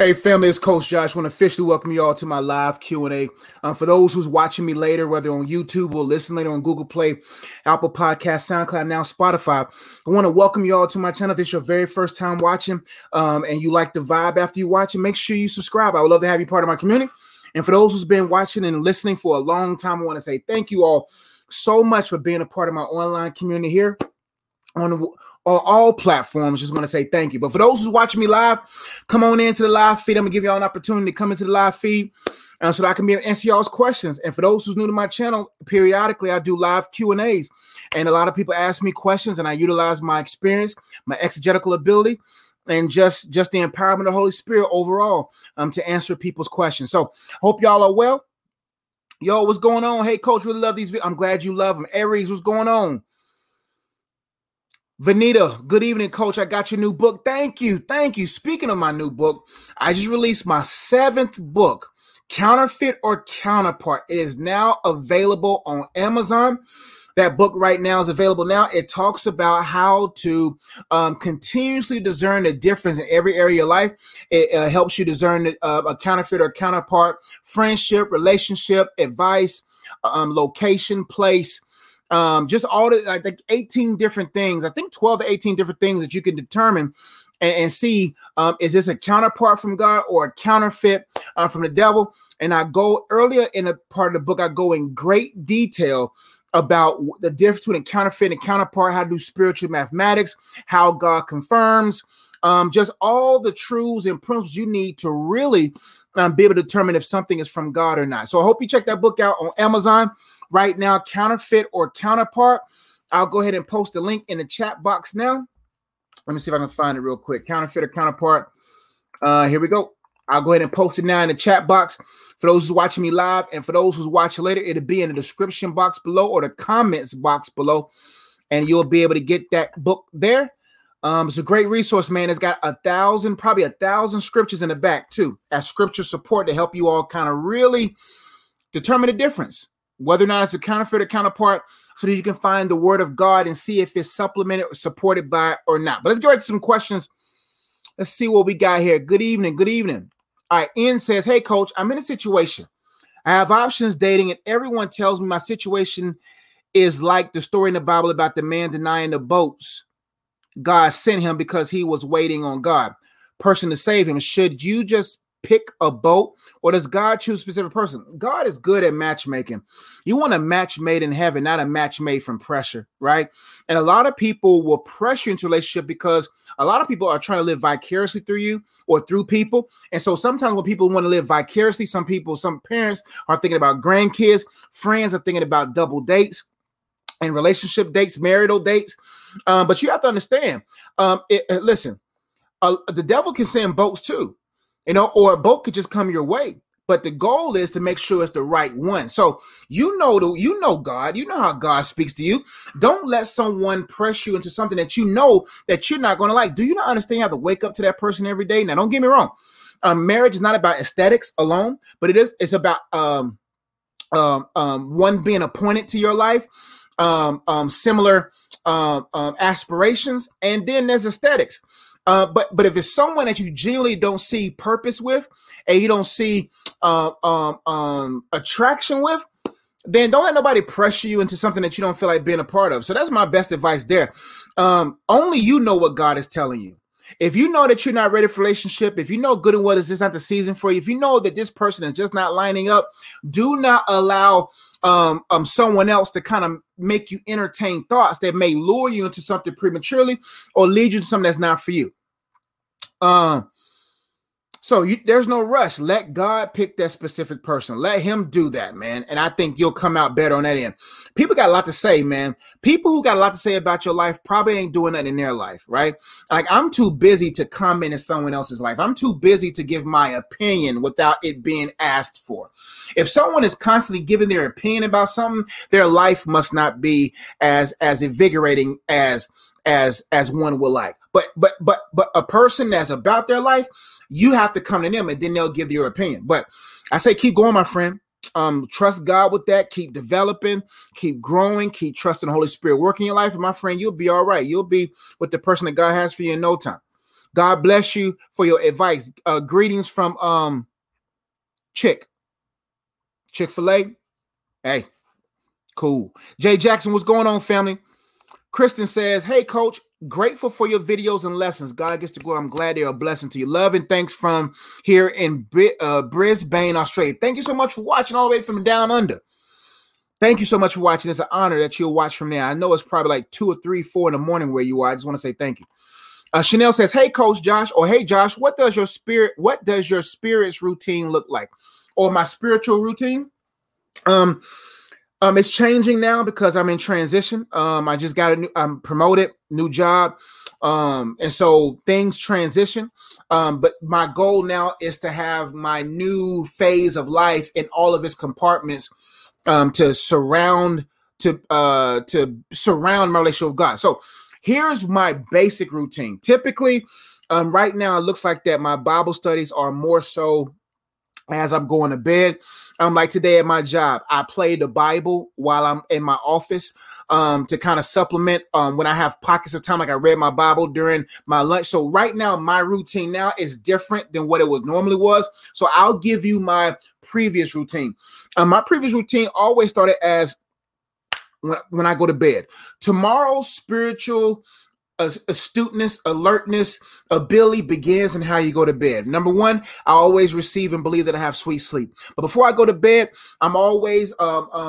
Hey family, it's Coach Josh. I want to officially welcome you all to my live Q&A. For those who's watching me later, whether on YouTube or listen later on Google Play, Apple Podcasts, SoundCloud, now Spotify, I want to welcome you all to my channel. If it's your very first time watching and you like the vibe after you watch it, make sure you subscribe. I would love to have you part of my community. And for those who's been watching and listening for a long time, I want to say thank you all so much for being a part of my online community here on all platforms. Just want to say thank you. But for those who's watching me live, come on into the live feed. I'm gonna give y'all an opportunity to come into the live feed so that I can be able to answer y'all's questions. And for those who's new to my channel, periodically I do live Q&A's, and a lot of people ask me questions, and I utilize my experience, my exegetical ability, and just the empowerment of the Holy Spirit overall to answer people's questions. So hope y'all are well. Yo, what's going on? Hey Coach, really love these videos. I'm glad you love them. Aries, what's going on? Vanita, good evening, Coach. I got your new book. Thank you. Thank you. Speaking of my new book, I just released my 7th book, Counterfeit or Counterpart. It is now available on Amazon. That book right now is available now. It talks about how to continuously discern the difference in every area of your life. It helps you discern a counterfeit or counterpart, friendship, relationship, advice, location, place, just all the, I think 18 different things, I think 12 to 18 different things that you can determine and see, is this a counterpart from God or a counterfeit from the devil? And I go earlier in a part of the book, I go in great detail about the difference between a counterfeit and a counterpart, how to do spiritual mathematics, how God confirms, just all the truths and principles you need to really be able to determine if something is from God or not. So I hope you check that book out on Amazon. Right now, Counterfeit or Counterpart. I'll go ahead and post the link in the chat box now. Let me see if I can find it real quick. Counterfeit or Counterpart. Here we go. I'll go ahead and post it now in the chat box. For those who's watching me live and for those who's watching later, it'll be in the description box below or the comments box below, and you'll be able to get that book there. It's a great resource, man. It's got 1,000, probably 1,000 scriptures in the back too, as scripture support to help you all kind of really determine the difference, whether or not it's a counterfeit or counterpart, so that you can find the word of God and see if it's supplemented or supported by or not. But let's get right to some questions. Let's see what we got here. Good evening. Good evening. All right. N says, hey, Coach, I'm in a situation. I have options dating and everyone tells me my situation is like the story in the Bible about the man denying the boats God sent him because he was waiting on God, person to save him. Should you just pick a boat, or does God choose a specific person? God is good at matchmaking. You want a match made in heaven, not a match made from pressure, right? And a lot of people will pressure into a relationship because a lot of people are trying to live vicariously through you or through people. And so sometimes when people want to live vicariously, some parents are thinking about grandkids, friends are thinking about double dates and relationship dates, marital dates. But you have to understand, listen, the devil can send boats too. You know, or a boat could just come your way, but the goal is to make sure it's the right one. So you know God, you know how God speaks to you. Don't let someone press you into something that you know that you're not going to like. Do you not understand you have to wake up to that person every day? Now, don't get me wrong. Marriage is not about aesthetics alone, but it's about one being appointed to your life, similar aspirations, and then there's aesthetics. But if it's someone that you genuinely don't see purpose with and you don't see attraction with, then don't let nobody pressure you into something that you don't feel like being a part of. So that's my best advice there. Only you know what God is telling you. If you know that you're not ready for relationship, if you know good and well is just not the season for you, if you know that this person is just not lining up, do not allow someone else to kind of make you entertain thoughts that may lure you into something prematurely or lead you to something that's not for you. So there's no rush. Let God pick that specific person. Let him do that, man. And I think you'll come out better on that end. People got a lot to say, man. People who got a lot to say about your life probably ain't doing nothing in their life, right? Like, I'm too busy to comment in someone else's life. I'm too busy to give my opinion without it being asked for. If someone is constantly giving their opinion about something, their life must not be as invigorating as one would like. But a person that's about their life, you have to come to them and then they'll give your opinion. But I say, keep going, my friend. Trust God with that. Keep developing, keep growing, keep trusting the Holy Spirit working your life. And my friend, you'll be all right. You'll be with the person that God has for you in no time. God bless you for your advice. Greetings from Chick-fil-A. Hey, cool. Jay Jackson, what's going on, family? Kristen says, hey, Coach, grateful for your videos and lessons. God gets to glory. I'm glad they're a blessing to you. Love and thanks from here in Brisbane, Australia. Thank you so much for watching all the way from down under. Thank you so much for watching. It's an honor that you'll watch from there. I know it's probably like 2 or 3, 4 in the morning where you are. I just want to say thank you. Chanel says, hey, Coach Josh, or hey, Josh, what does your spirit's routine look like? Or my spiritual routine? It's changing now because I'm in transition. I just got promoted, new job. And so things transition. But my goal now is to have my new phase of life in all of its compartments, to surround my relationship with God. So here's my basic routine. Typically, right now it looks like that my Bible studies are more so as I'm going to bed. Like today at my job, I play the Bible while I'm in my office to kind of supplement when I have pockets of time. Like I read my Bible during my lunch. So right now, my routine now is different than what it was normally was. So I'll give you my previous routine. My previous routine always started as when I go to bed. Tomorrow's spiritual astuteness, alertness, ability begins in how you go to bed. Number one, I always receive and believe that I have sweet sleep. But before I go to bed, I'm always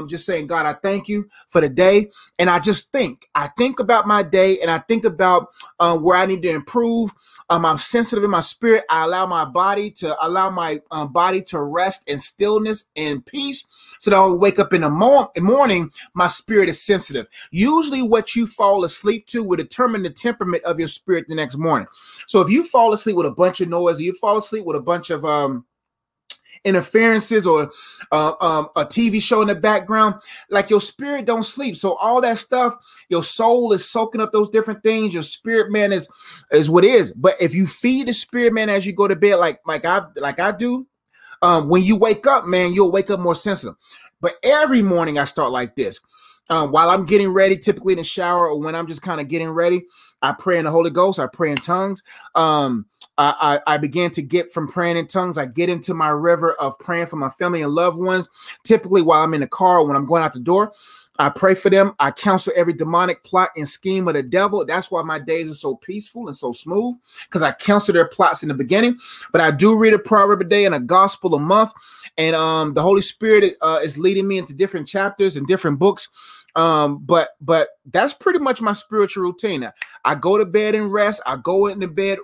just saying, God, I thank you for the day. And I just think. I think about my day and I think about where I need to improve. I'm sensitive in my spirit. I allow my body to rest in stillness and peace so that I'll wake up in the morning. My spirit is sensitive. Usually what you fall asleep to will determine the temperament of your spirit the next morning. So if you fall asleep with a bunch of noise, or you fall asleep with a bunch of interferences or a TV show in the background, like your spirit don't sleep. So all that stuff, your soul is soaking up those different things. Your spirit man is what it is. But if you feed the spirit man as you go to bed, like I do, when you wake up, man, you'll wake up more sensitive. But every morning I start like this. While I'm getting ready, typically in the shower or when I'm just kind of getting ready, I pray in the Holy Ghost. I pray in tongues. I began to get from praying in tongues. I get into my river of praying for my family and loved ones. Typically while I'm in the car, when I'm going out the door, I pray for them. I counsel every demonic plot and scheme of the devil. That's why my days are so peaceful and so smooth, because I counsel their plots in the beginning. But I do read a proverb a day and a gospel a month. And the Holy Spirit is leading me into different chapters and different books. But that's pretty much my spiritual routine. I go to bed and rest. I go to bed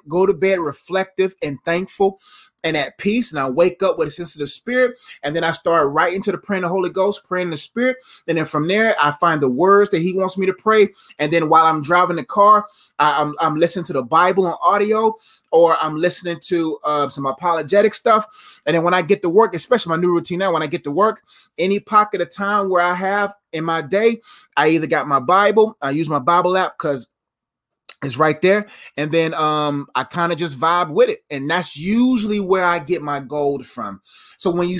reflective and thankful and at peace. And I wake up with a sensitive spirit. And then I start right into the praying the Holy Ghost, praying the Spirit. And then from there, I find the words that He wants me to pray. And then while I'm driving the car, I'm listening to the Bible on audio, or I'm listening to some apologetic stuff. And then when I get to work, especially my new routine now, when I get to work, any pocket of time where I have in my day, I either got my Bible, I use my Bible app because it's right there. And then I kind of just vibe with it. And that's usually where I get my gold from. So when you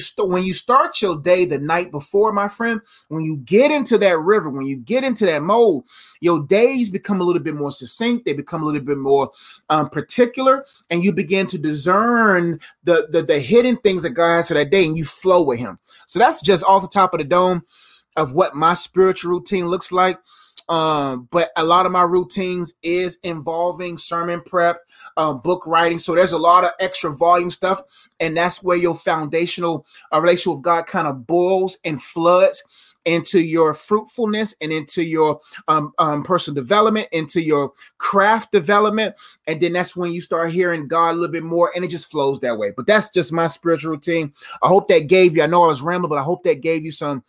start your day the night before, my friend, when you get into that river, when you get into that mode, your days become a little bit more succinct. They become a little bit more particular. And you begin to discern the hidden things that God has for that day, and you flow with Him. So that's just off the top of the dome of what my spiritual routine looks like. But a lot of my routines is involving sermon prep, book writing. So there's a lot of extra volume stuff. And that's where your foundational relationship with God kind of boils and floods into your fruitfulness and into your personal development, into your craft development. And then that's when you start hearing God a little bit more, and it just flows that way. But that's just my spiritual routine. I hope that gave you, I know I was rambling, but I hope that gave you some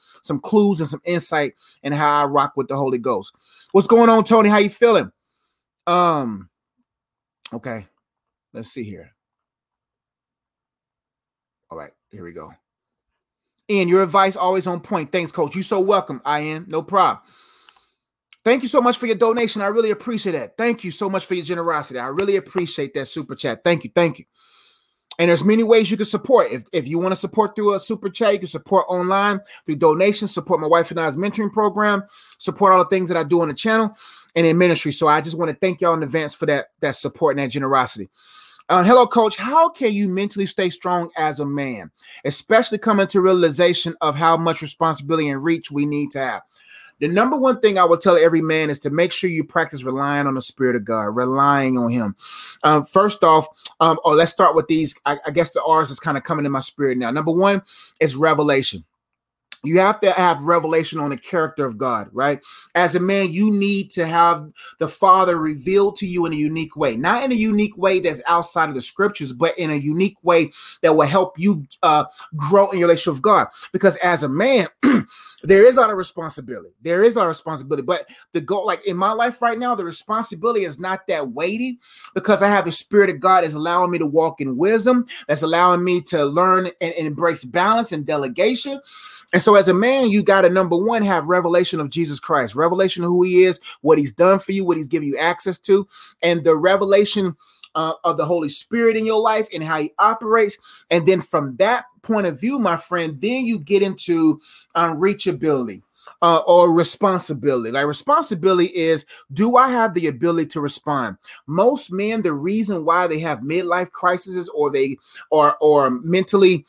clues and some insight in how I rock with the Holy Ghost. What's going on, Tony? How you feeling? Okay, let's see here. All right, here we go. Ian, your advice always on point. Thanks, Coach. You so welcome, Ian. No problem. Thank you so much for your donation. I really appreciate that. Thank you so much for your generosity. I really appreciate that super chat. Thank you. Thank you. And there's many ways you can support. If you want to support through a super chat, you can support online through donations, support my wife and I's mentoring program, support all the things that I do on the channel. and in ministry. So I just want to thank y'all in advance for that support and that generosity. Hello, Coach. How can you mentally stay strong as a man, especially coming to realization of how much responsibility and reach we need to have? The number one thing I will tell every man is to make sure you practice relying on the Spirit of God, relying on him. First off, let's start with these. I guess the R's is kind of coming in my spirit now. Number one is revelation. You have to have revelation on the character of God, right? As a man, you need to have the Father revealed to you in a unique way, not in a unique way that's outside of the scriptures, but in a unique way that will help you grow in your relationship with God. Because as a man, there is a lot of responsibility. There is a lot of responsibility, but the goal, like in my life right now, the responsibility is not that weighty because I have the Spirit of God that's allowing me to walk in wisdom, that's allowing me to learn and embrace balance and delegation. And so as a man, you got to, number one, have revelation of Jesus Christ, revelation of who he is, what he's done for you, what he's given you access to, and the revelation of the Holy Spirit in your life and how he operates. And then from that point of view, my friend, then you get into reachability. Or responsibility. Like responsibility is, do I have the ability to respond? Most men, the reason why they have midlife crises or they are mentally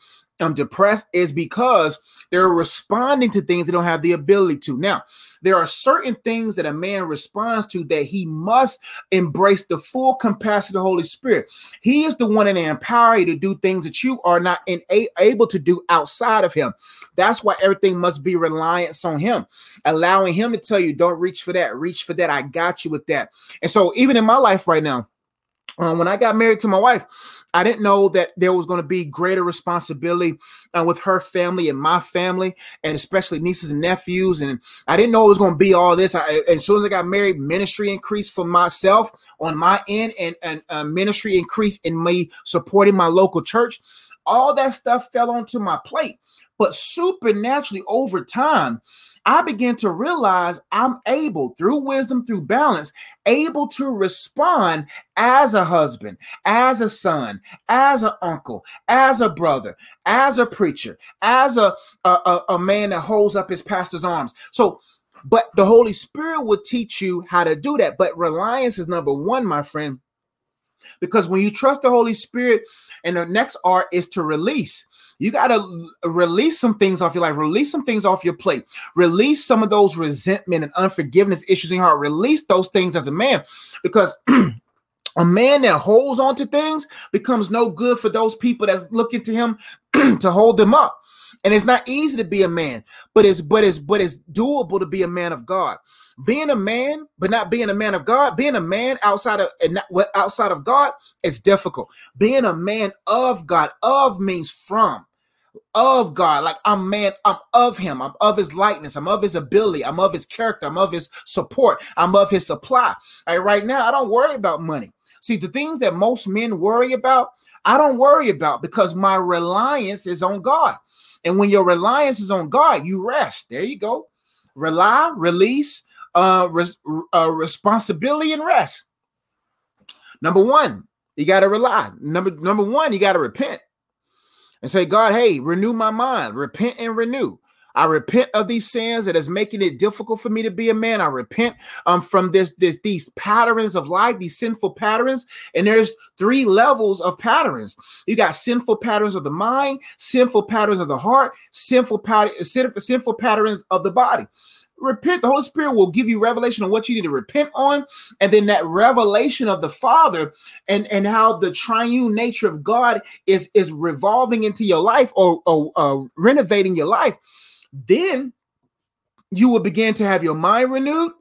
depressed is because they're responding to things they don't have the ability to. Now, there are certain things that a man responds to that he must embrace the full capacity of the Holy Spirit. He is the one that empowers you to do things that you are not able to do outside of him. That's why everything must be reliance on him, allowing him to tell you, don't reach for that, reach for that. I got you with that. And so even in my life right now, when I got married to my wife, I didn't know that there was going to be greater responsibility with her family and my family, and especially nieces and nephews. And I didn't know it was going to be all this. As soon as I got married, ministry increased for myself on my end, and ministry increased in me supporting my local church. All that stuff fell onto my plate. But supernaturally over time, I began to realize I'm able, through wisdom, through balance, able to respond as a husband, as a son, as an uncle, as a brother, as a preacher, as a man that holds up his pastor's arms. So, but the Holy Spirit will teach you how to do that. But reliance is number one, my friend, because when you trust the Holy Spirit, and the next R is to release. You got to release some things off your life, release some things off your plate, release some of those resentment and unforgiveness issues in your heart, release those things as a man, because a man that holds on to things becomes no good for those people that's looking to him to hold them up. And it's not easy to be a man, but it's doable to be a man of God. Being a man, but not being a man of God, being a man outside of and not outside of God is difficult. Being a man of God, of means from. Of God, like I'm man, I'm of him, I'm of his likeness, I'm of his ability, I'm of his character, I'm of his support, I'm of his supply. Like right now, I don't worry about money. See, the things that most men worry about, I don't worry about because my reliance is on God. And when your reliance is on God, you rest. There you go. Rely, release, responsibility, and rest. Number one, you got to rely. Number one, you got to repent and say, God, hey, renew my mind. Repent and renew. I repent of these sins that is making it difficult for me to be a man. I repent from these patterns of life, these sinful patterns. And there's three levels of patterns. You got sinful patterns of the mind, sinful patterns of the heart, sinful patterns of the body. Repent. The Holy Spirit will give you revelation on what you need to repent on. And then that revelation of the Father and how the triune nature of God is revolving into your life or renovating your life. Then you will begin to have your mind renewed,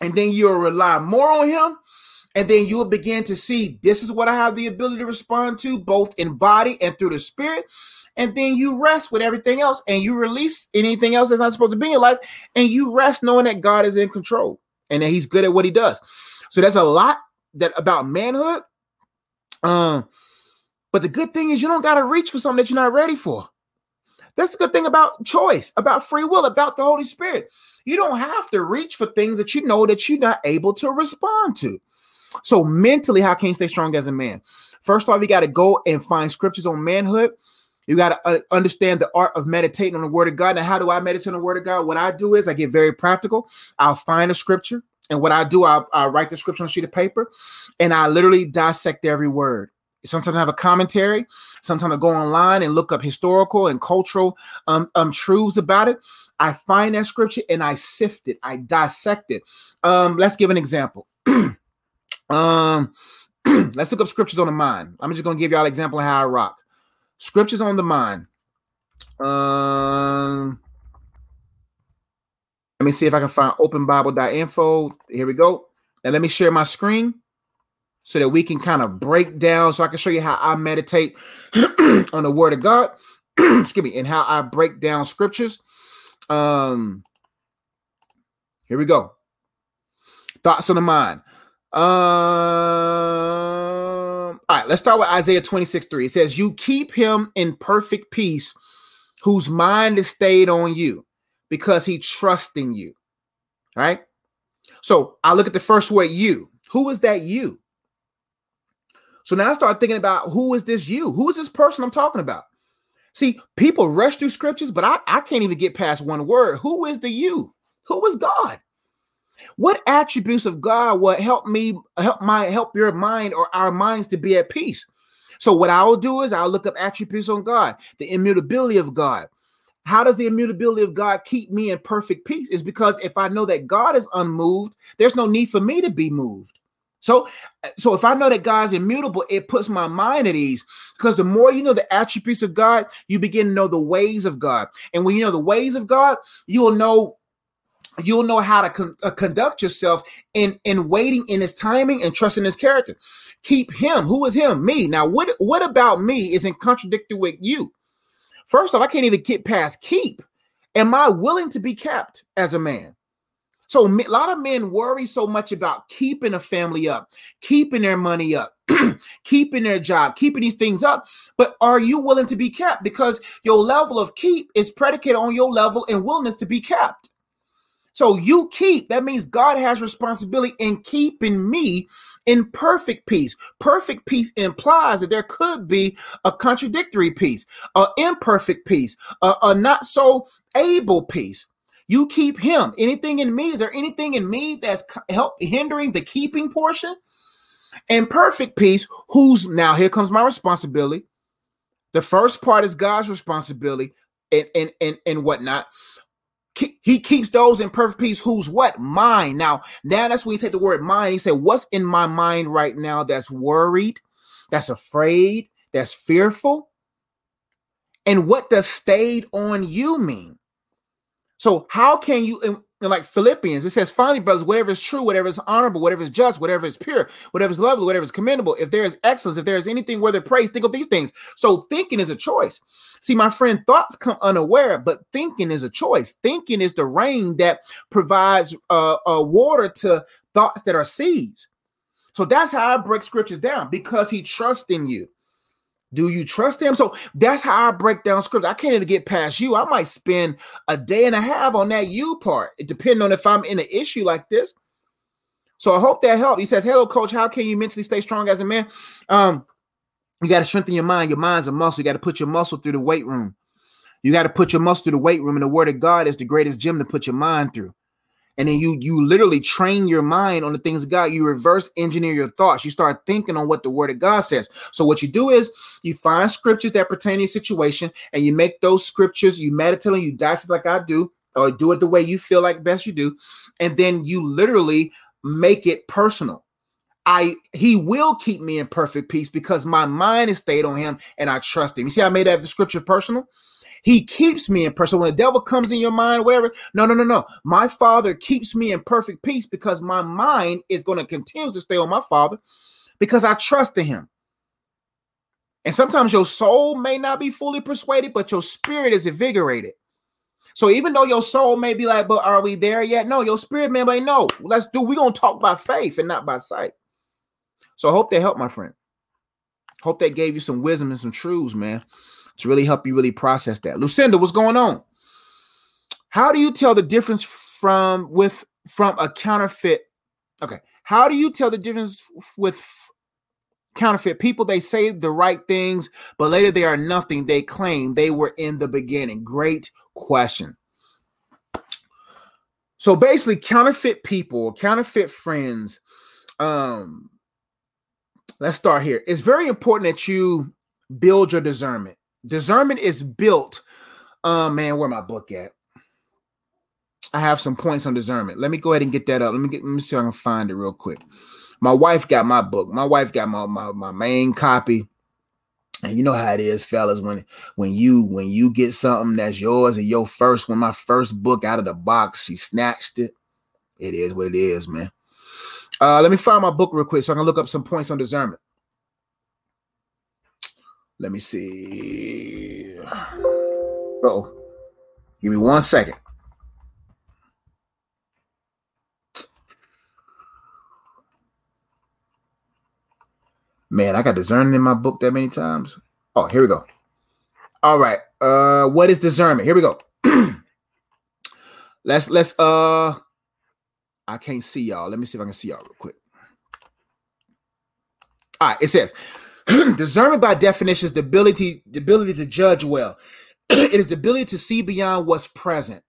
and then you'll rely more on him. And then you will begin to see, this is what I have the ability to respond to, both in body and through the Spirit. And then you rest with everything else, and you release anything else that's not supposed to be in your life. And you rest knowing that God is in control and that he's good at what he does. So that's a lot that about manhood. But the good thing is you don't got to reach for something that you're not ready for. That's a good thing about choice, about free will, about the Holy Spirit. You don't have to reach for things that you know that you're not able to respond to. So mentally, how can you stay strong as a man? First off, you got to go and find scriptures on manhood. You got to understand the art of meditating on the word of God. Now, how do I meditate on the word of God? What I do is I get very practical. I'll find a scripture. And what I do, I write the scripture on a sheet of paper, and I literally dissect every word. Sometimes I have a commentary. Sometimes I go online and look up historical and cultural truths about it. I find that scripture and I sift it. I dissect it. Let's give an example. Let's look up scriptures on the mind. I'm just going to give y'all an example of how I rock. Scriptures on the mind. Let me see if I can find openbible.info. Here we go. Now let me share my screen so that we can kind of break down, so I can show you how I meditate on the word of God, excuse me, and how I break down scriptures. Here we go. Thoughts on the mind. All right, let's start with Isaiah 26.3. It says, you keep him in perfect peace whose mind is stayed on you, because he trusts in you. All right. So I look at the first word, you. Who is that you? So now I start thinking about, who is this you? Who is this person I'm talking about? See, people rush through scriptures, but I can't even get past one word. Who is the you? Who is God? What attributes of God will help your mind or our minds to be at peace? So what I'll do is I'll look up attributes on God, the immutability of God. How does the immutability of God keep me in perfect peace? It's because if I know that God is unmoved, there's no need for me to be moved. So if I know that God's immutable, it puts my mind at ease, because the more you know the attributes of God, you begin to know the ways of God. And when you know the ways of God, you'll know how to conduct yourself in waiting in his timing and trusting his character. Keep him. Who is him? Me. Now, what about me is in contradictory with you? First off, I can't even get past keep. Am I willing to be kept as a man? So a lot of men worry so much about keeping a family up, keeping their money up, keeping their job, keeping these things up. But are you willing to be kept? Because your level of keep is predicated on your level and willingness to be kept. So you keep, that means God has responsibility in keeping me in perfect peace. Perfect peace implies that there could be a contradictory peace, an imperfect peace, a not so able peace. You keep him. Anything in me, is there anything in me that's hindering the keeping portion? And perfect peace, now here comes my responsibility. The first part is God's responsibility and whatnot. He keeps those in perfect peace. Who's what? Mind. Now that's when you take the word mind. He said, what's in my mind right now that's worried, that's afraid, that's fearful? And what does stayed on you mean? So how can you, like Philippians, it says, finally, brothers, whatever is true, whatever is honorable, whatever is just, whatever is pure, whatever is lovely, whatever is commendable, if there is excellence, if there is anything worthy of praise, think of these things. So thinking is a choice. See, my friend, thoughts come unaware, but thinking is a choice. Thinking is the rain that provides water to thoughts that are seeds. So that's how I break scriptures down, because he trusts in you. Do you trust him? So that's how I break down scripture. I can't even get past you. I might spend a day and a half on that you part. It depends on if I'm in an issue like this. So I hope that helped. He says, hello, coach. How can you mentally stay strong as a man? You got to strengthen your mind. Your mind's a muscle. You got to put your muscle through the weight room. You got to put your muscle through the weight room. And the word of God is the greatest gym to put your mind through. And then you literally train your mind on the things of God. You reverse engineer your thoughts. You start thinking on what the word of God says. So what you do is you find scriptures that pertain to your situation, and you make those scriptures, you meditate on, you dissect like I do, or do it the way you feel like best you do. And then you literally make it personal. He will keep me in perfect peace because my mind is stayed on him and I trust him. You see how I made that scripture personal? He keeps me in person. When the devil comes in your mind, whatever, no. My Father keeps me in perfect peace because my mind is going to continue to stay on my Father because I trust in him. And sometimes your soul may not be fully persuaded, but your spirit is invigorated. So even though your soul may be like, but are we there yet? No, your spirit may be like, no, we're going to talk by faith and not by sight. So I hope that helped, my friend. Hope that gave you some wisdom and some truths, man, to really help you really process that. Lucinda, what's going on? How do you tell the difference from a counterfeit? Okay. How do you tell the difference with counterfeit people? They say the right things, but later they are nothing they claim they were in the beginning. Great question. So basically, counterfeit people, counterfeit friends. Let's start here. It's very important that you build your discernment. Discernment is built. Man, where my book at? I have some points on discernment. Let me go ahead and get that up. Let me see if I can find it real quick. My wife got my book. My wife got my main copy. And you know how it is, fellas, when you get something that's yours and your first one, my first book out of the box, she snatched it. It is what it is, man. Let me find my book real quick so I can look up some points on discernment. Let me see. Uh-oh. Give me 1 second. Man, I got discernment in my book that many times. Oh, here we go. All right. What is discernment? Here we go. Let's I can't see y'all. Let me see if I can see y'all real quick. All right, it says discernment by definition is the ability to judge well. It is the ability to see beyond what's present.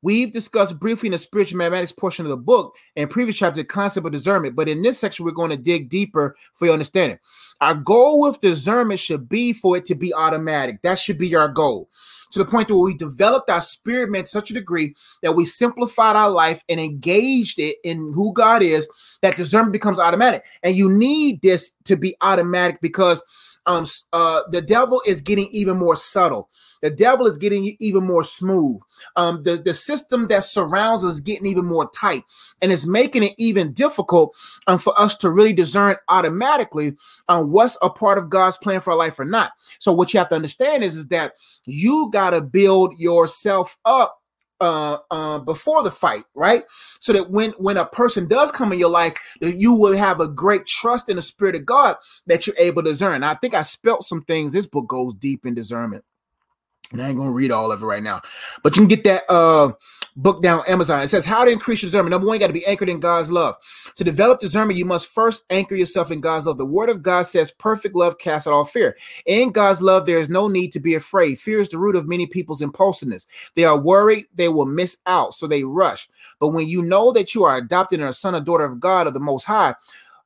We've discussed briefly in the spiritual mathematics portion of the book and previous chapter the concept of discernment, but in this section, we're going to dig deeper for your understanding. Our goal with discernment should be for it to be automatic. That should be our goal, to the point where we developed our spirit man to such a degree that we simplified our life and engaged it in who God is, that discernment becomes automatic. And you need this to be automatic because the devil is getting even more subtle. The devil is getting even more smooth. The system that surrounds us is getting even more tight, and it's making it even difficult for us to really discern automatically on what's a part of God's plan for our life or not. So what you have to understand is that you got to build yourself up before the fight, right? So that when a person does come in your life, you will have a great trust in the Spirit of God that you're able to discern. Now, I think I spelt some things. This book goes deep in discernment. And I ain't going to read all of it right now, but you can get that book down on Amazon. It says how to increase your discernment. Number one, you got to be anchored in God's love. To develop discernment, you must first anchor yourself in God's love. The word of God says perfect love casts out all fear. In God's love, there is no need to be afraid. Fear is the root of many people's impulsiveness. They are worried they will miss out, so they rush. But when you know that you are adopted and a son or daughter of God, of the Most High,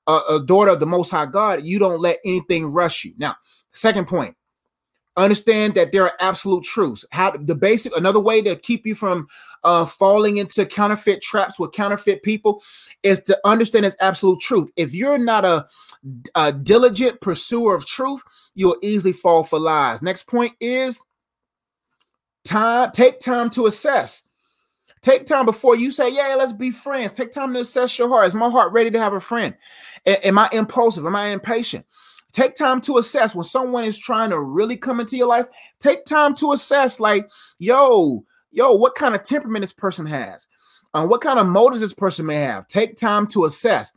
a daughter of the Most High God, you don't let anything rush you. Now, second point. Understand that there are absolute truths. Another way to keep you from falling into counterfeit traps with counterfeit people is to understand it's absolute truth. If you're not a diligent pursuer of truth, you'll easily fall for lies. Next point is time. Take time to assess. Take time before you say, yeah, let's be friends. Take time to assess your heart. Is my heart ready to have a friend? Am I impulsive? Am I impatient? Take time to assess when someone is trying to really come into your life. Take time to assess, like, yo, what kind of temperament this person has? What kind of motives this person may have? Take time to assess.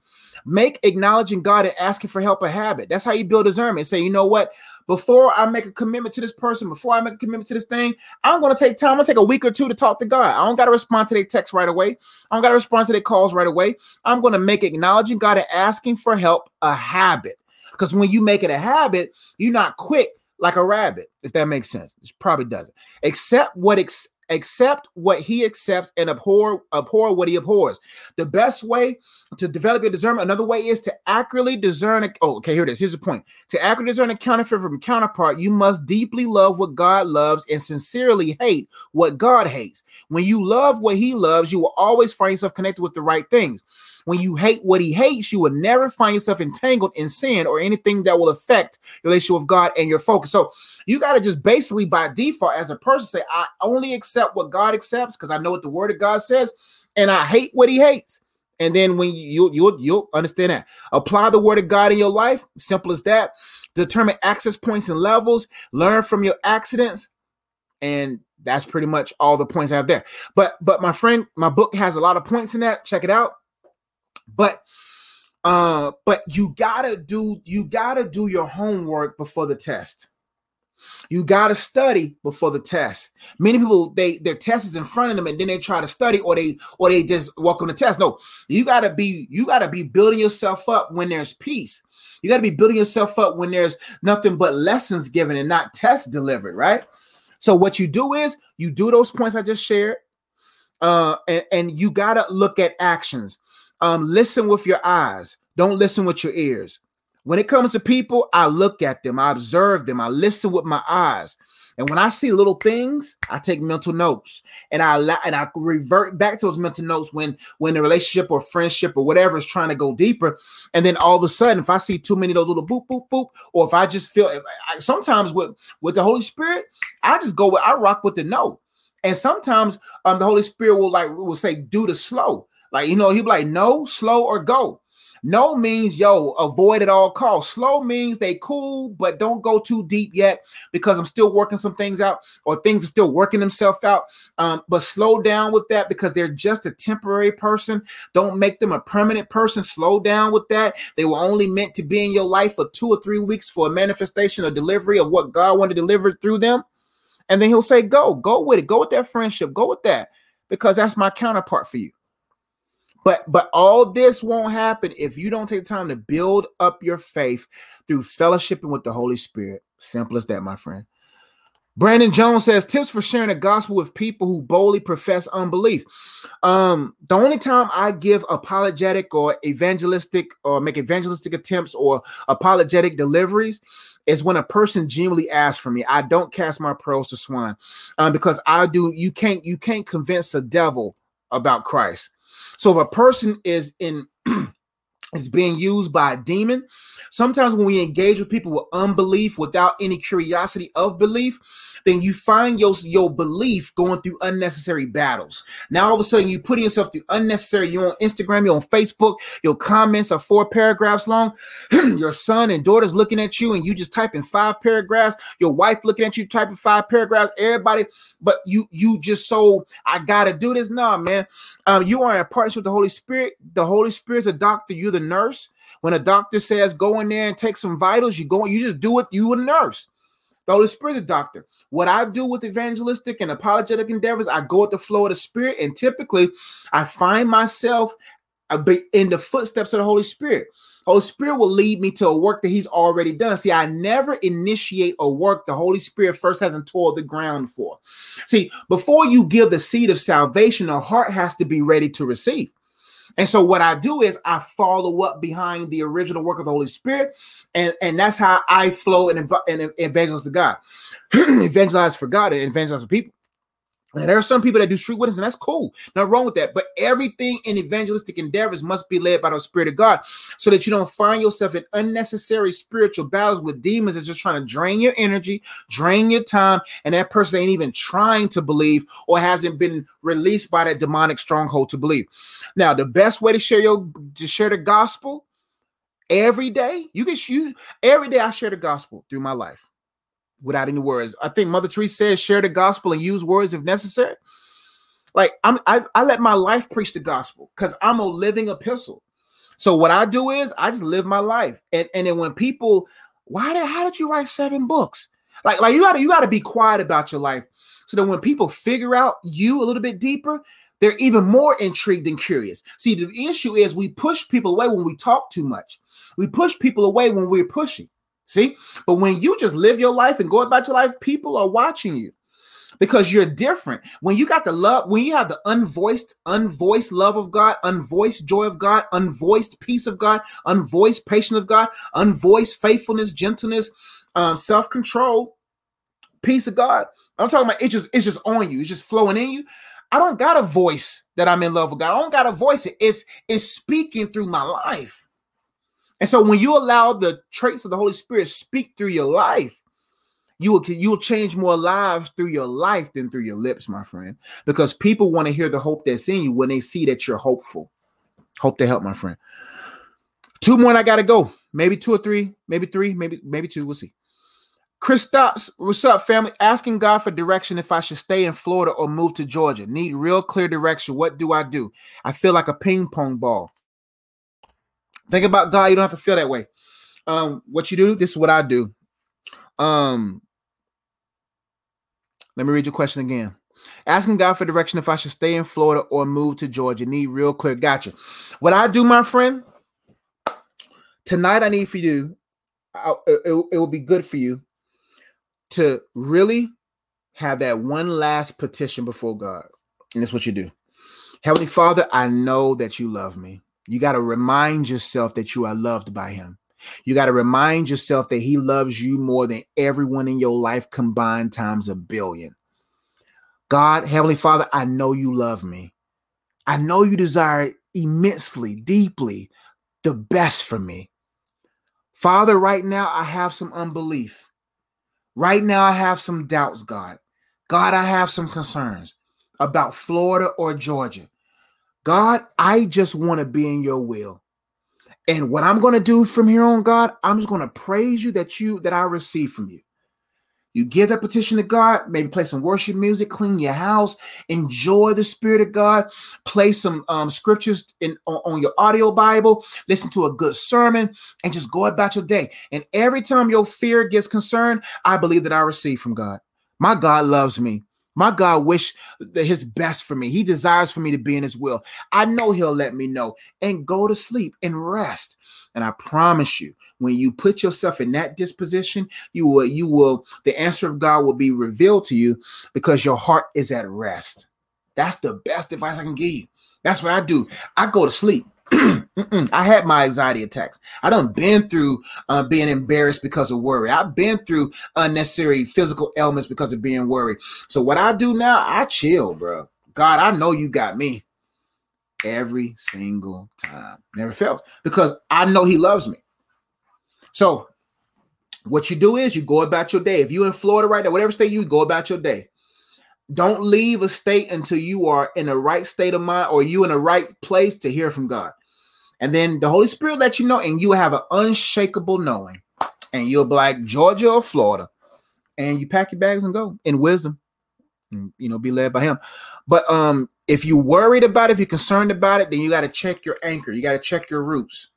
Make acknowledging God and asking for help a habit. That's how you build discernment. Say, you know what? Before I make a commitment to this person, before I make a commitment to this thing, I'm going to take time. I'm going to take a week or two to talk to God. I don't got to respond to their texts right away. I don't got to respond to their calls right away. I'm going to make acknowledging God and asking for help a habit. Because when you make it a habit, you're not quick like a rabbit, if that makes sense. It probably doesn't. Accept what he accepts and abhor what he abhors. The best way to develop your discernment, another way is to accurately discern. Here it is. Here's the point. To accurately discern a counterfeit from a counterpart, you must deeply love what God loves and sincerely hate what God hates. When you love what he loves, you will always find yourself connected with the right things. When you hate what he hates, you will never find yourself entangled in sin or anything that will affect your relationship with God and your focus. So you got to just basically by default as a person say, I only accept what God accepts because I know what the word of God says, and I hate what he hates. And then when you'll understand that. Apply the word of God in your life. Simple as that. Determine access points and levels. Learn from your accidents. And that's pretty much all the points I have there. But my friend, my book has a lot of points in that. Check it out. But you gotta do your homework before the test. You gotta study before the test. Many people, their test is in front of them and then they try to study or they just walk on the test. No, you gotta be building yourself up when there's peace. You gotta be building yourself up when there's nothing but lessons given and not tests delivered, right? So what you do is you do those points I just shared. and you got to look at actions. Listen with your eyes. Don't listen with your ears. When it comes to people, I look at them. I observe them. I listen with my eyes. And when I see little things, I take mental notes, and I revert back to those mental notes when the relationship or friendship or whatever is trying to go deeper. And then all of a sudden, if I see too many of those little boop, boop, boop, or if I just feel sometimes with the Holy Spirit, I just go with, I rock with the no. And sometimes the Holy Spirit will say, do the slow. Like, you know, he'll be like, no, slow, or go. No means, yo, avoid at all costs. Slow means they cool, but don't go too deep yet because I'm still working some things out, or things are still working themselves out. But slow down with that because they're just a temporary person. Don't make them a permanent person. Slow down with that. They were only meant to be in your life for 2 or 3 weeks for a manifestation or delivery of what God wanted to deliver through them. And then he'll say, go with it. Go with that friendship. Go with that, because that's my counterpart for you. But all this won't happen if you don't take the time to build up your faith through fellowshipping with the Holy Spirit. Simple as that, my friend. Brandon Jones says, tips for sharing the gospel with people who boldly profess unbelief. The only time I give apologetic or evangelistic, or make evangelistic attempts or apologetic deliveries, is when a person genuinely asks for me. I don't cast my pearls to swine, because I do. You can't convince the devil about Christ. So if a person is being used by a demon, sometimes when we engage with people with unbelief without any curiosity of belief, then you find your belief going through unnecessary battles. Now all of a sudden you're putting yourself through unnecessary. You're on Instagram, you're on Facebook, your comments are 4 paragraphs long. Your son and daughter's looking at you and you just typing 5 paragraphs. Your wife looking at you typing 5 paragraphs. Everybody, but you just so I gotta do this. Nah, man, you are in a partnership with the Holy Spirit. The Holy Spirit's a doctor. You're the nurse. When a doctor says go in there and take some vitals, you go. You just do it. You a nurse. The Holy Spirit, the doctor. What I do with evangelistic and apologetic endeavors, I go with the flow of the Spirit, and typically I find myself in the footsteps of the Holy Spirit. Holy Spirit will lead me to a work that he's already done. See, I never initiate a work the Holy Spirit first hasn't tilled the ground for. See, before you give the seed of salvation, the heart has to be ready to receive. And so what I do is I follow up behind the original work of the Holy Spirit. And that's how I flow and evangelize to God, evangelize for God, and evangelize for people. And there are some people that do street witness, and that's cool. Nothing wrong with that. But everything in evangelistic endeavors must be led by the Spirit of God, so that you don't find yourself in unnecessary spiritual battles with demons that's just trying to drain your energy, drain your time, and that person ain't even trying to believe or hasn't been released by that demonic stronghold to believe. Now, the best way to share the gospel every day, every day I share the gospel through my life. Without any words. I think Mother Teresa says, share the gospel and use words if necessary. Like I let my life preach the gospel because I'm a living epistle. So what I do is I just live my life. And then when people, how did you write 7 books? Like you gotta be quiet about your life so that when people figure out you a little bit deeper, they're even more intrigued and curious. See, the issue is we push people away when we talk too much. We push people away when we're pushing. See, but when you just live your life and go about your life, people are watching you because you're different. When you got the love, when you have the unvoiced love of God, unvoiced joy of God, unvoiced peace of God, unvoiced patience of God, unvoiced faithfulness, gentleness, self-control, peace of God. I'm talking about it's just on you. It's just flowing in you. I don't got a voice that I'm in love with God. I don't got to voice it. It's speaking through my life. And so when you allow the traits of the Holy Spirit speak through your life, you will change more lives through your life than through your lips, my friend, because people want to hear the hope that's in you when they see that you're hopeful. Hope to help, my friend. 2 more and I got to go. Maybe 2 or 3, maybe 3, maybe 2. We'll see. Chris Stops, what's up, family? Asking God for direction if I should stay in Florida or move to Georgia. Need real clear direction. What do? I feel like a ping pong ball. Think about God. You don't have to feel that way. What you do, this is what I do. Let me read your question again. Asking God for direction if I should stay in Florida or move to Georgia. Need real clear. Gotcha. What I do, my friend, tonight I need for you, it will be good for you to really have that one last petition before God. And that's what you do. Heavenly Father, I know that you love me. You got to remind yourself that you are loved by him. You got to remind yourself that he loves you more than everyone in your life combined times a billion. God, Heavenly Father, I know you love me. I know you desire immensely, deeply, the best for me. Father, right now, I have some unbelief. Right now, I have some doubts, God. God, I have some concerns about Florida or Georgia. God, I just want to be in your will. And what I'm going to do from here on, God, I'm just going to praise you that I receive from you. You give that petition to God, maybe play some worship music, clean your house, enjoy the Spirit of God, play some scriptures on your audio Bible, listen to a good sermon, and just go about your day. And every time your fear gets concerned, I believe that I receive from God. My God loves me. My God wish his best for me. He desires for me to be in his will. I know he'll let me know. And go to sleep and rest. And I promise you, when you put yourself in that disposition, you will. The answer of God will be revealed to you because your heart is at rest. That's the best advice I can give you. That's what I do. I go to sleep. I had my anxiety attacks. I done been through being embarrassed because of worry. I've been through unnecessary physical ailments because of being worried. So what I do now, I chill, bro. God, I know you got me every single time. Never fails because I know he loves me. So what you do is you go about your day. If you're in Florida right now, whatever state you go about your day. Don't leave a state until you are in the right state of mind or you in the right place to hear from God. And then the Holy Spirit lets you know, and you have an unshakable knowing. And you'll be like Georgia or Florida. And you pack your bags and go in wisdom. And, you know, be led by him. But if you're worried about it, if you're concerned about it, then you got to check your anchor. You got to check your roots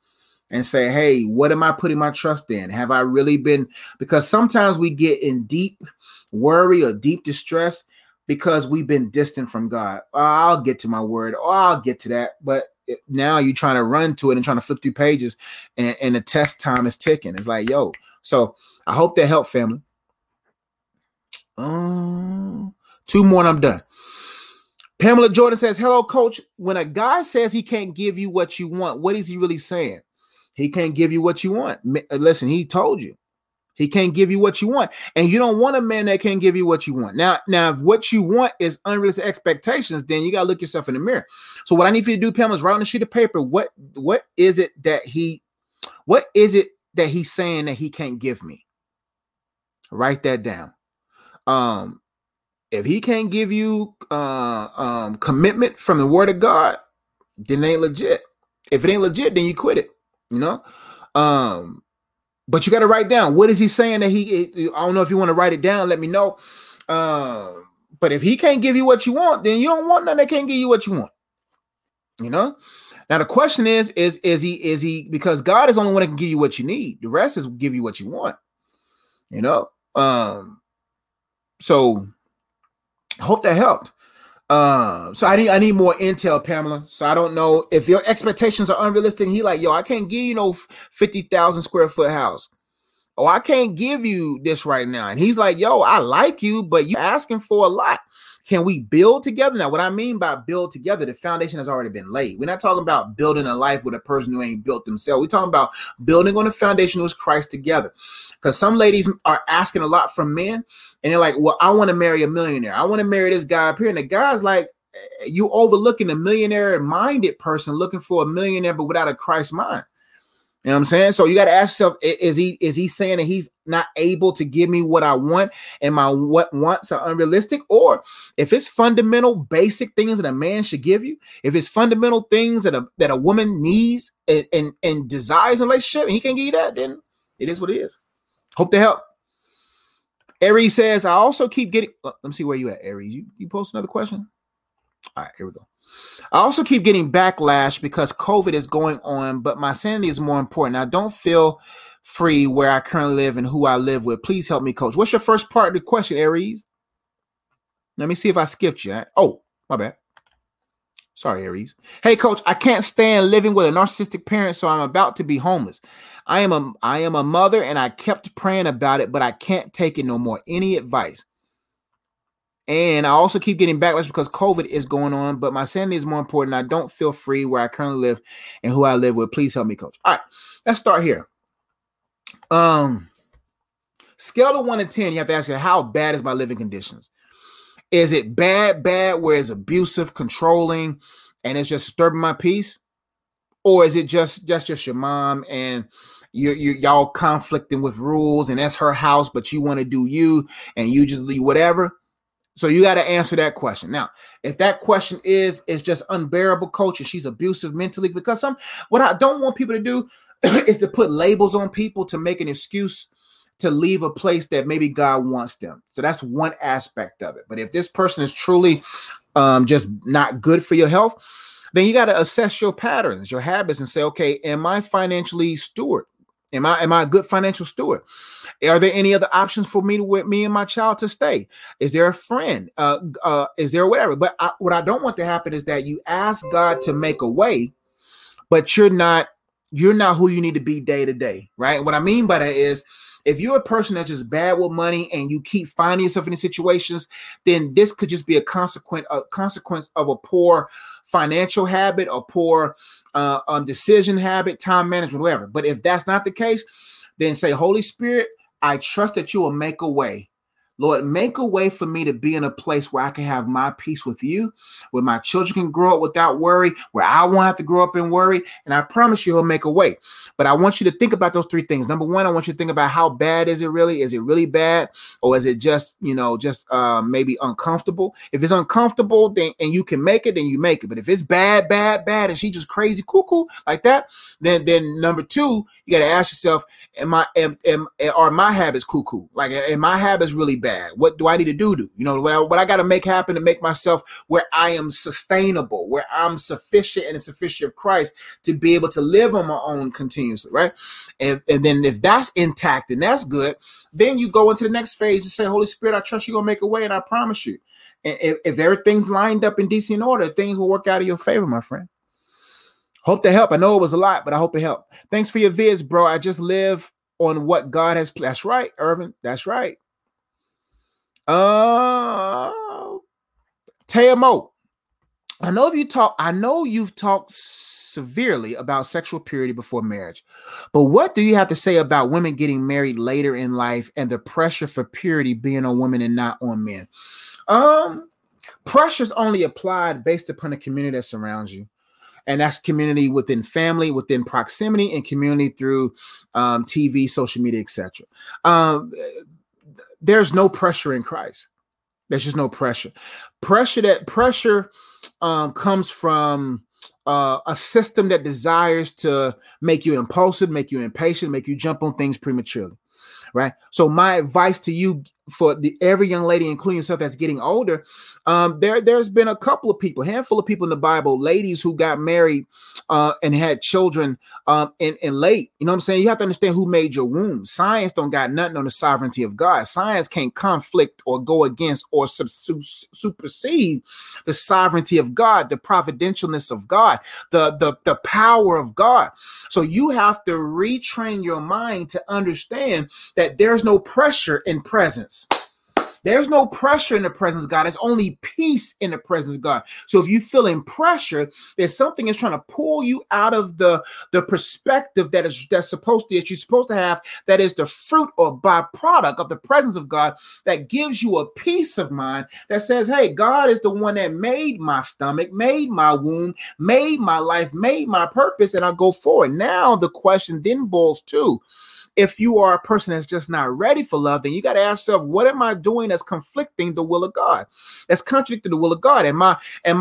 and say, hey, what am I putting my trust in? Have I really been? Because sometimes we get in deep worry or deep distress because we've been distant from God. Oh, I'll get to my word. Oh, I'll get to that. But now you're trying to run to it and trying to flip through pages and the test time is ticking. It's like, yo. So I hope that helped, family. Two more and I'm done. Pamela Jordan says, hello, coach. When a guy says he can't give you what you want, what is he really saying? He can't give you what you want. Listen, he told you. He can't give you what you want. And you don't want a man that can't give you what you want. Now, if what you want is unrealistic expectations, then you got to look yourself in the mirror. So what I need for you to do, Pam, is write on a sheet of paper. What is it that he's saying that he can't give me? Write that down. If he can't give you commitment from the word of God, then it ain't legit. If it ain't legit, then you quit it, you know? But you got to write down, what is he saying that he, I don't know if you want to write it down, let me know. But if he can't give you what you want, then you don't want nothing that can't give you what you want. You know? Now the question is he, because God is the only one that can give you what you need. The rest is give you what you want. You know? So I hope that helped. So I need more intel, Pamela. So I don't know if your expectations are unrealistic. He like, yo, I can't give you no 50,000 square foot house. Oh, I can't give you this right now. And he's like, yo, I like you, but you're asking for a lot. Can we build together? Now, what I mean by build together, the foundation has already been laid. We're not talking about building a life with a person who ain't built themselves. We're talking about building on the foundation with Christ together. Because some ladies are asking a lot from men, and they're like, well, I want to marry a millionaire. I want to marry this guy up here. And the guy's like, you overlooking a millionaire-minded person looking for a millionaire but without a Christ mind. You know what I'm saying? So you got to ask yourself, is he saying that he's not able to give me what I want and my what wants are unrealistic? Or if it's fundamental, basic things that a man should give you, if it's fundamental things that a woman needs and desires in a relationship and he can't give you that, then it is what it is. Hope to help. Aries says, I also keep getting, let me see where you at, Aries. You post another question? All right, here we go. I also keep getting backlash because COVID is going on, but my sanity is more important. I don't feel free where I currently live and who I live with. Please help me, coach. What's your first part of the question, Aries? Let me see if I skipped you. Oh, my bad. Sorry, Aries. Hey, coach, I can't stand living with a narcissistic parent, so I'm about to be homeless. I am a mother, and I kept praying about it, but I can't take it no more. Any advice? And I also keep getting backlash because COVID is going on, but my sanity is more important. I don't feel free where I currently live and who I live with. Please help me, Coach. All right, let's start here. Scale of 1 to 10, you have to ask yourself, how bad is my living conditions? Is it bad where it's abusive, controlling, and it's just disturbing my peace? Or is it just your mom and y'all conflicting with rules, and that's her house, but you want to do you and you just leave whatever? So you got to answer that question. Now, if that question is just unbearable, Coach, and she's abusive mentally, because what I don't want people to do is to put labels on people to make an excuse to leave a place that maybe God wants them. So that's one aspect of it. But if this person is truly just not good for your health, then you got to assess your patterns, your habits, and say, okay, am I financially steward? Am I a good financial steward? Are there any other options for me with me and my child to stay? Is there a friend? Is there whatever? But what I don't want to happen is that you ask God to make a way, but you're not who you need to be day to day, right? And what I mean by that is, if you're a person that's just bad with money and you keep finding yourself in these situations, then this could just be a consequence of a poor financial habit, a poor decision habit, time management, whatever. But if that's not the case, then say, Holy Spirit, I trust that you will make a way. Lord, make a way for me to be in a place where I can have my peace with you, where my children can grow up without worry, where I won't have to grow up in worry. And I promise you, he'll make a way. But I want you to think about those three things. Number one, I want you to think about how bad is it really? Is it really bad? Or is it just maybe uncomfortable? If it's uncomfortable then, and you can make it, then you make it. But if it's bad, and she just crazy cuckoo like that, then number two, you got to ask yourself, are my habits cuckoo? Like, am my habits really bad? What do I need to do? You know, what I got to make happen to make myself where I am sustainable, where I'm sufficient and sufficient of Christ to be able to live on my own continuously, right? And then if that's intact and that's good, then you go into the next phase and say, Holy Spirit, I trust you're going to make a way, and I promise you. And if everything's lined up in decent order, things will work out in your favor, my friend. Hope to help. I know it was a lot, but I hope it helped. Thanks for your vids, bro. I just live on what God has. That's right, Irvin. That's right. Tamo, I know you've talked severely about sexual purity before marriage, but what do you have to say about women getting married later in life and the pressure for purity being on women and not on men? Pressure's only applied based upon the community that surrounds you. And that's community within family, within proximity, and community through TV, social media, etc. There's no pressure in Christ. There's just no pressure. Pressure comes from a system that desires to make you impulsive, make you impatient, make you jump on things prematurely, right? So my advice to you for every young lady, including yourself, that's getting older, there's been a handful of people in the Bible, ladies who got married and had children and late. You know what I'm saying? You have to understand who made your womb. Science don't got nothing on the sovereignty of God. Science can't conflict or go against or supersede the sovereignty of God, the providentialness of God, the power of God. So you have to retrain your mind to understand that there's no pressure in presence. There's no pressure in the presence of God. There's only peace in the presence of God. So if you're feeling pressure, there's something that's trying to pull you out of the perspective that you're supposed to have, that is the fruit or byproduct of the presence of God, that gives you a peace of mind that says, hey, God is the one that made my stomach, made my womb, made my life, made my purpose, and I go forward. Now the question then boils to, if you are a person that's just not ready for love, then you got to ask yourself, what am I doing that's conflicting the will of God? That's contradicting the will of God. Am I a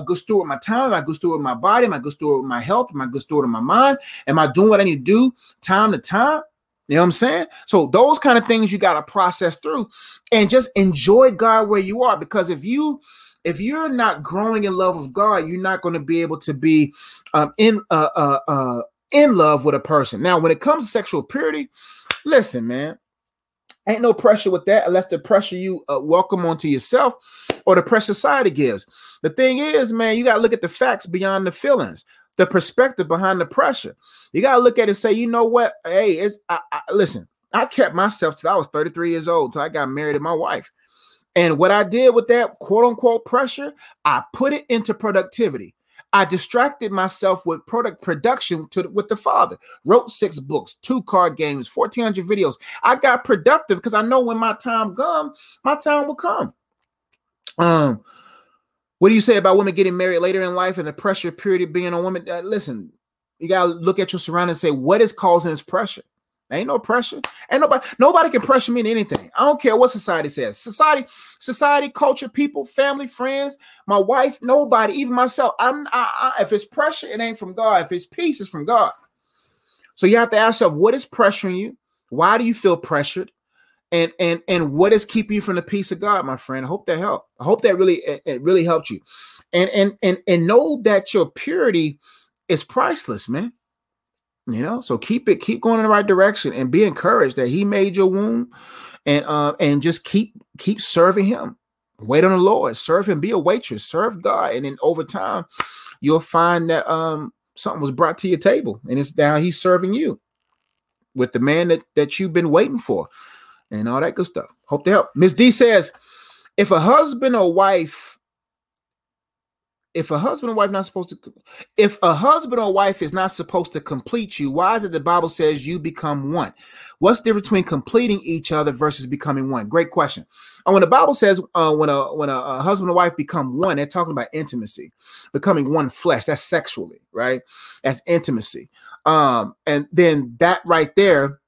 good steward with my time? Am I a good steward with my body? Am I a good steward with my health? Am I a good steward with my mind? Am I doing what I need to do time to time? You know what I'm saying? So those kind of things you got to process through and just enjoy God where you are, because if you're not growing in love of God, you're not going to be able to be in love with a person. Now, when it comes to sexual purity, listen, man, ain't no pressure with that unless the pressure you welcome onto yourself or the pressure society gives. The thing is, man, you got to look at the facts beyond the feelings, the perspective behind the pressure. You got to look at it and say, you know what? Hey, listen, I kept myself till I was 33 years old, till I got married to my wife. And what I did with that quote unquote pressure, I put it into productivity. I distracted myself with production with the Father, wrote 6 books, 2 card games, 1,400 videos. I got productive because I know when my time comes, my time will come. What do you say about women getting married later in life and the pressure of purity being on women? Listen, you got to look at your surroundings and say, what is causing this pressure? Ain't no pressure. Ain't nobody can pressure me into anything. I don't care what society says. Society, culture, people, family, friends, my wife, nobody, even myself. If it's pressure, it ain't from God. If it's peace, it's from God. So you have to ask yourself, what is pressuring you? Why do you feel pressured? And what is keeping you from the peace of God, my friend? I hope that helped. I hope that really helped you. And know that your purity is priceless, man. You know, so keep going in the right direction and be encouraged that He made your womb, and just keep serving Him. Wait on the Lord, serve Him, be a waitress, serve God. And then over time, you'll find that something was brought to your table, and it's now He's serving you with the man that you've been waiting for and all that good stuff. Hope to help. Miss D says, if a husband or wife is not supposed to complete you, why is it the Bible says you become one? What's the difference between completing each other versus becoming one? Great question. And when the Bible says when a husband and wife become one, they're talking about intimacy, becoming one flesh. That's sexually, right? That's intimacy. And then that right there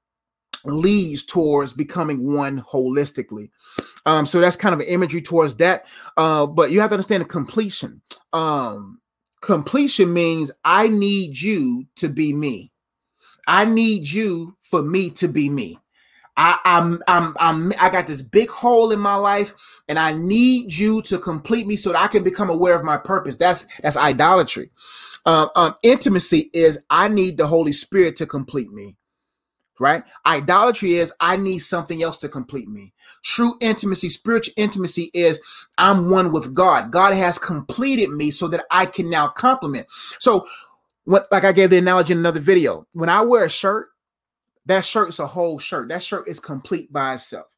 leads towards becoming one holistically. So that's kind of an imagery towards that. But you have to understand the completion. Completion means I need you to be me. I need you for me to be me. I got this big hole in my life, and I need you to complete me so that I can become aware of my purpose. That's idolatry. Intimacy is I need the Holy Spirit to complete me. Right? Idolatry is I need something else to complete me. True intimacy, spiritual intimacy is I'm one with God. God has completed me so that I can now complement. So like I gave the analogy in another video, when I wear a shirt, that shirt's a whole shirt. That shirt is complete by itself.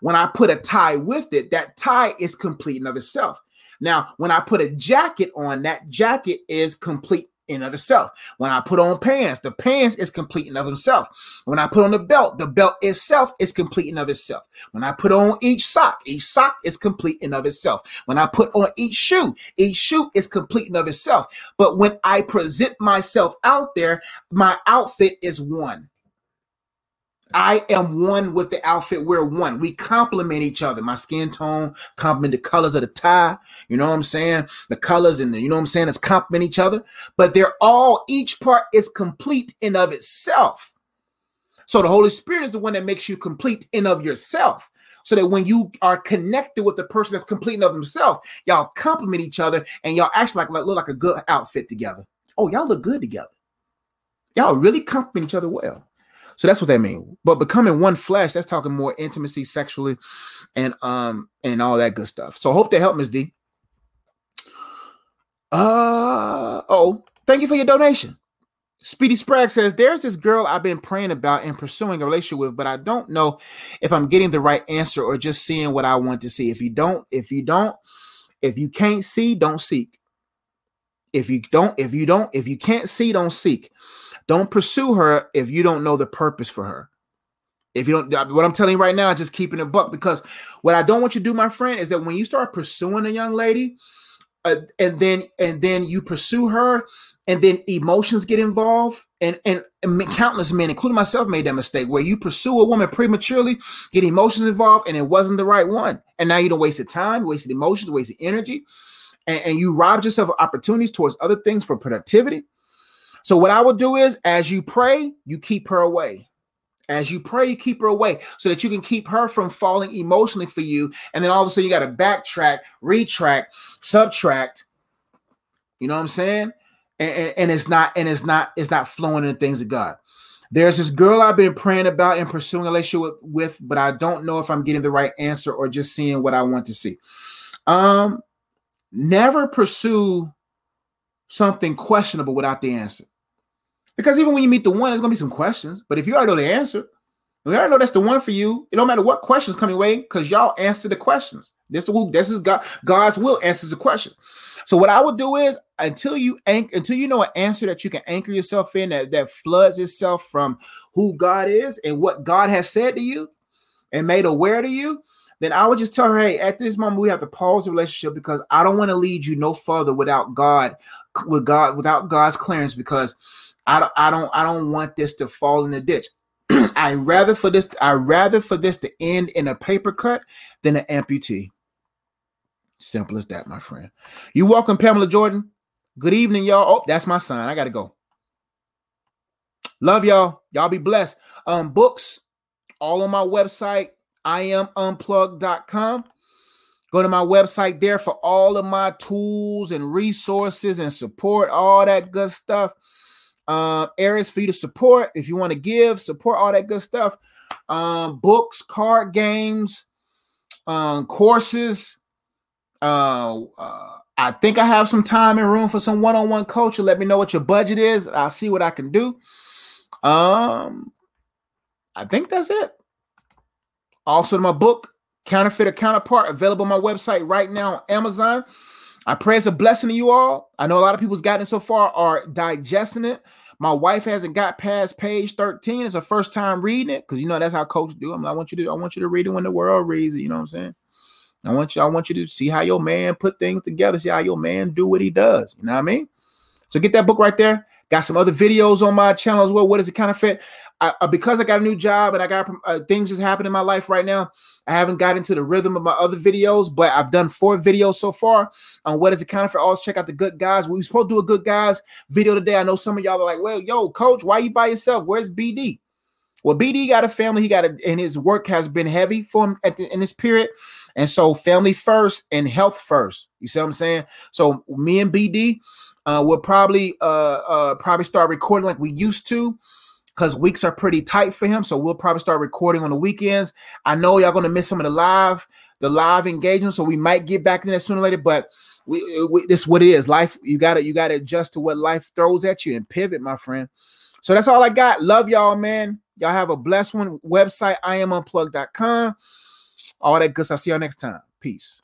When I put a tie with it, that tie is complete in of itself. Now, when I put a jacket on, that jacket is complete in of itself. When I put on pants, the pants is complete in of himself. When I put on the belt itself is complete in of itself. When I put on each sock is complete in of itself. When I put on each shoe is complete in of itself. But when I present myself out there, my outfit is one. I am one with the outfit. We're one. We complement each other. My skin tone, complement the colors of the tie. You know what I'm saying? The colors and you know what I'm saying? It's complement each other, but each part is complete in of itself. So the Holy Spirit is the one that makes you complete in of yourself. So that when you are connected with the person that's complete in of himself, y'all complement each other and y'all actually look like a good outfit together. Oh, y'all look good together. Y'all really complement each other well. So that's what that means. But becoming one flesh, that's talking more intimacy sexually and all that good stuff. So hope that helped, Ms. D. Thank you for your donation. Speedy Sprague says, there's this girl I've been praying about and pursuing a relationship with, but I don't know if I'm getting the right answer or just seeing what I want to see. If you can't see, don't seek. If you can't see, don't seek. Don't pursue her if you don't know the purpose for her. What I'm telling you right now, just keeping a buck, because what I don't want you to do, my friend, is that when you start pursuing a young lady and then you pursue her and then emotions get involved and countless men, including myself, made that mistake where you pursue a woman prematurely, get emotions involved, and it wasn't the right one. And now you don't waste the time, wasted emotions, wasted energy, and you robbed yourself of opportunities towards other things for productivity. So what I would do is as you pray, you keep her away. As you pray, you keep her away so that you can keep her from falling emotionally for you. And then all of a sudden you got to backtrack, retract, subtract. You know what I'm saying? And it's not flowing in the things of God. There's this girl I've been praying about and pursuing a relationship with, but I don't know if I'm getting the right answer or just seeing what I want to see. Never pursue something questionable without the answer. Because even when you meet the one, there's going to be some questions. But if you already know the answer, We already know that's the one for you. It don't matter what questions come your way, because y'all answer the questions. This is God. God's will answers the question. So what I would do is until you know an answer that you can anchor yourself in, that floods itself from who God is and what God has said to you and made aware to you, then I would just tell her, hey, at this moment, we have to pause the relationship because I don't want to lead you no further without God's clearance, because I don't want this to fall in the ditch. I'd rather for this to end in a paper cut than an amputee. Simple as that, my friend. You're welcome, Pamela Jordan. Good evening, y'all. Oh, that's my sign. I got to go. Love y'all. Y'all be blessed. Books all on my website, IamUnplugged.com. Go to my website there for all of my tools and resources and support, all that good stuff. Areas for you to support if you want to give, support all that good stuff. Books, card games, courses. I think I have some time and room for some one-on-one coaching. Let me know what your budget is. I'll see what I can do. I think that's it. Also, my book, Counterfeit or Counterpart, available on my website right now on Amazon. I pray it's a blessing to you all. I know a lot of people's gotten it so far, are digesting it. My wife hasn't got past page 13. It's her first time reading it, because you know that's how coach do. I mean, I want you to read it when the world reads it. You know what I'm saying? I want you to see how your man put things together, see how your man do what he does. You know what I mean? So get that book right there. Got some other videos on my channel as well. What is it counterfeit? Because I got a new job and I got things just happening in my life right now, I haven't got into the rhythm of my other videos, but I've done 4 videos so far on what is it counterfeit. Always check out the Good Guys. We were supposed to do a Good Guys video today. I know some of y'all are like, well, yo, coach, why you by yourself? Where's BD? Well, BD got a family. And his work has been heavy for him in this period. And so family first and health first. You see what I'm saying? So me and BD, we'll probably start recording like we used to, because weeks are pretty tight for him. So we'll probably start recording on the weekends. I know y'all going to miss some of the live engagement. So we might get back in there sooner or later, but this is what it is. Life, you got to adjust to what life throws at you and pivot, my friend. So that's all I got. Love y'all, man. Y'all have a blessed one. Website, IamUnplugged.com. All that good stuff. See y'all next time. Peace.